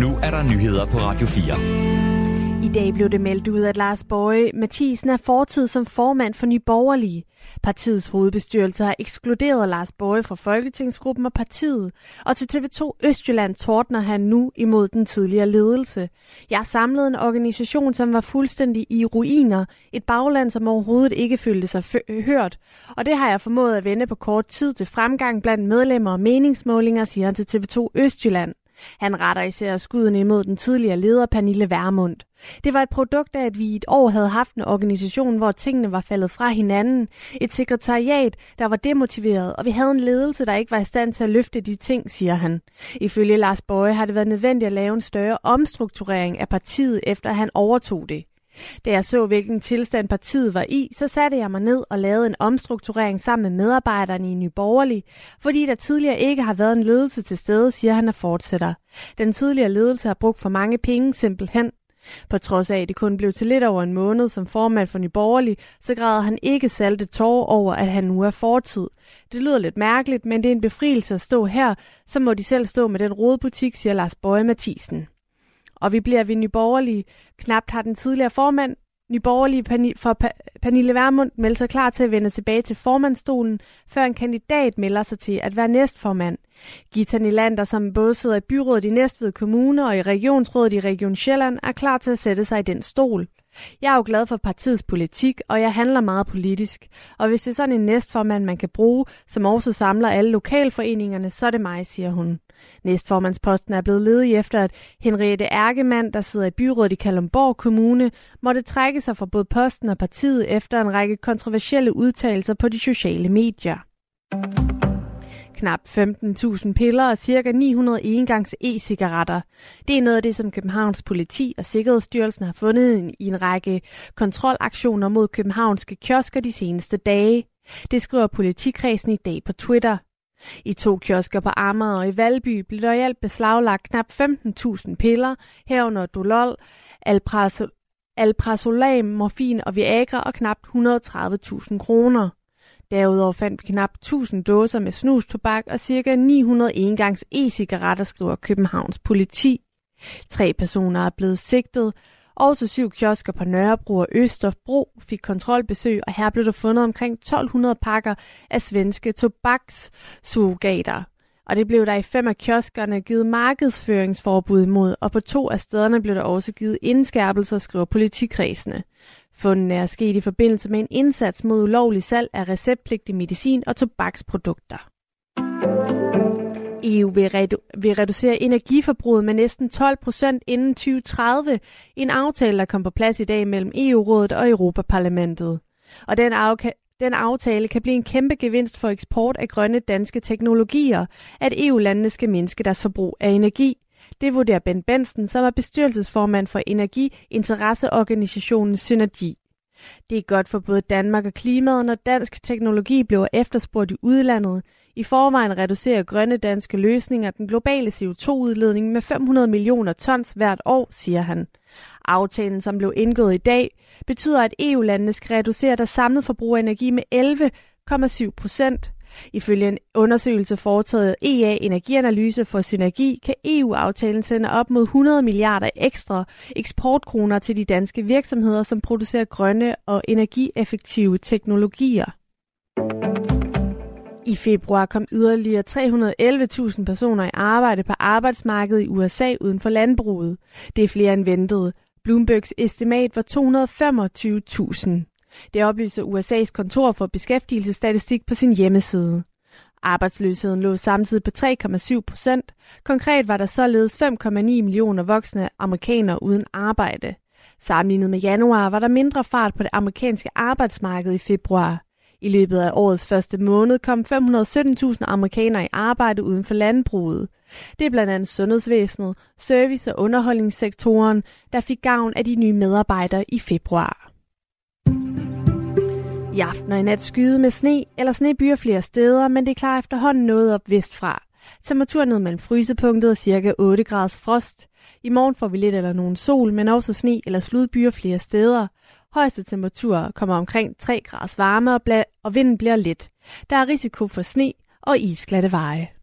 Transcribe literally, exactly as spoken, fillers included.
Nu er der nyheder på Radio fire. I dag blev det meldt ud, at Lars Boje Mathiesen er fortid som formand for Nye Borgerlige. Partiets hovedbestyrelse har ekskluderet Lars Boje fra Folketingsgruppen og partiet, og til T V to Østjylland tordner han nu imod den tidligere ledelse. Jeg samlede en organisation, som var fuldstændig i ruiner, et bagland, som overhovedet ikke følte sig f- hørt, og det har jeg formået at vende på kort tid til fremgang blandt medlemmer og meningsmålinger, siger han til T V to Østjylland. Han retter især skuden imod den tidligere leder Pernille Vermund. Det var et produkt af, at vi i et år havde haft en organisation, hvor tingene var faldet fra hinanden. Et sekretariat, der var demotiveret, og vi havde en ledelse, der ikke var i stand til at løfte de ting, siger han. Ifølge Lars Boje har det været nødvendigt at lave en større omstrukturering af partiet, efter han overtog det. Da jeg så, hvilken tilstand partiet var i, så satte jeg mig ned og lavede en omstrukturering sammen med medarbejderne i Nye Borgerlige, fordi der tidligere ikke har været en ledelse til stede, siger han og fortsætter. Den tidligere ledelse har brugt for mange penge simpelthen. På trods af, at det kun blev til lidt over en måned som formand for Nye Borgerlige, så græder han ikke salte tårer over, at han nu er fortid. Det lyder lidt mærkeligt, men det er en befrielse at stå her, så må de selv stå med den rodebutik, siger Lars Boje Mathiesen. Og vi bliver ved Nye Borgerlige. Knapt har den tidligere formand, Nye Borgerlige for Pernille Vermund, meldt sig klar til at vende tilbage til formandstolen, før en kandidat melder sig til at være næstformand. Gitani Lander, som både sidder i byrådet i Næstved Kommune og i regionsrådet i Region Sjælland, er klar til at sætte sig i den stol. Jeg er jo glad for partiets politik, og jeg handler meget politisk. Og hvis det er sådan en næstformand, man kan bruge, som også samler alle lokalforeningerne, så er det mig, siger hun. Næstformandsposten er blevet ledig efter, at Henriette Erkeman, der sidder i byrådet i Kalundborg Kommune, måtte trække sig fra både posten og partiet efter en række kontroversielle udtalelser på de sociale medier. Knap femten tusind piller og ca. ni hundrede engangs e-cigaretter. Det er noget af det, som Københavns Politi og Sikkerhedsstyrelsen har fundet i en række kontrolaktioner mod københavnske kiosker de seneste dage. Det skriver politikredsen i dag på Twitter. I to kiosker på Amager og i Valby blev der i alt beslaglagt knap femten tusind piller, herunder Dolol, Alprazolam, Morfin og Viagra og knap et hundrede og tredive tusind kroner. Derudover fandt vi knap tusind dåser med snustobak og ca. ni hundrede engangs e-cigaretter, skriver Københavns Politi. Tre personer er blevet sigtet. Også syv kiosker på Nørrebro og Østerbro fik kontrolbesøg, og her blev der fundet omkring tolv hundrede pakker af svenske tobakssurrogater. Og det blev der i fem af kioskerne givet markedsføringsforbud imod, og på to af stederne blev der også givet indskærpelser, skriver politikredsene. Fundene er sket i forbindelse med en indsats mod ulovlig salg af receptpligtig medicin og tobaksprodukter. E U vil, redu- vil reducere energiforbruget med næsten tolv procent inden tyve tredive, en aftale, der kom på plads i dag mellem E U-rådet og Europaparlamentet. Og den, afka- den aftale kan blive en kæmpe gevinst for eksport af grønne danske teknologier, at E U-landene skal mindske deres forbrug af energi. Det vurderer Bent Bensen, som er bestyrelsesformand for energiinteresseorganisationen Synergi. Det er godt for både Danmark og klimaet, når dansk teknologi bliver efterspurgt i udlandet. I forvejen reducerer grønne danske løsninger den globale C O to-udledning med fem hundrede millioner tons hvert år, siger han. Aftalen, som blev indgået i dag, betyder, at E U-landene skal reducere deres samlede forbrug af energi med elleve komma syv procent. Ifølge en undersøgelse foretaget E A energianalyse for Synergi, kan E U-aftalen sende op mod hundrede milliarder ekstra eksportkroner til de danske virksomheder, som producerer grønne og energieffektive teknologier. I februar kom yderligere tre hundrede og elleve tusind personer i arbejde på arbejdsmarkedet i U S A uden for landbruget. Det er flere end ventet. Bloombergs estimat var to hundrede og femogtyve tusind. Det oplyser U S A's kontor for beskæftigelsesstatistik på sin hjemmeside. Arbejdsløsheden lå samtidig på tre komma syv procent. Konkret var der således fem komma ni millioner voksne amerikanere uden arbejde. Sammenlignet med januar var der mindre fart på det amerikanske arbejdsmarked i februar. I løbet af årets første måned kom fem hundrede og sytten tusind amerikanere i arbejde uden for landbruget. Det er blandt andet sundhedsvæsenet, service- og underholdningssektoren, der fik gavn af de nye medarbejdere i februar. I aften og i nat skyde med sne eller snebyer flere steder, men det er klar efterhånden noget op vestfra. Temperaturen ned mellem frysepunktet og cirka otte graders frost. I morgen får vi lidt eller nogen sol, men også sne eller sludbyer flere steder. Højeste temperaturer kommer omkring tre graders varme, og, bla- og vinden bliver let. Der er risiko for sne og isglatte veje.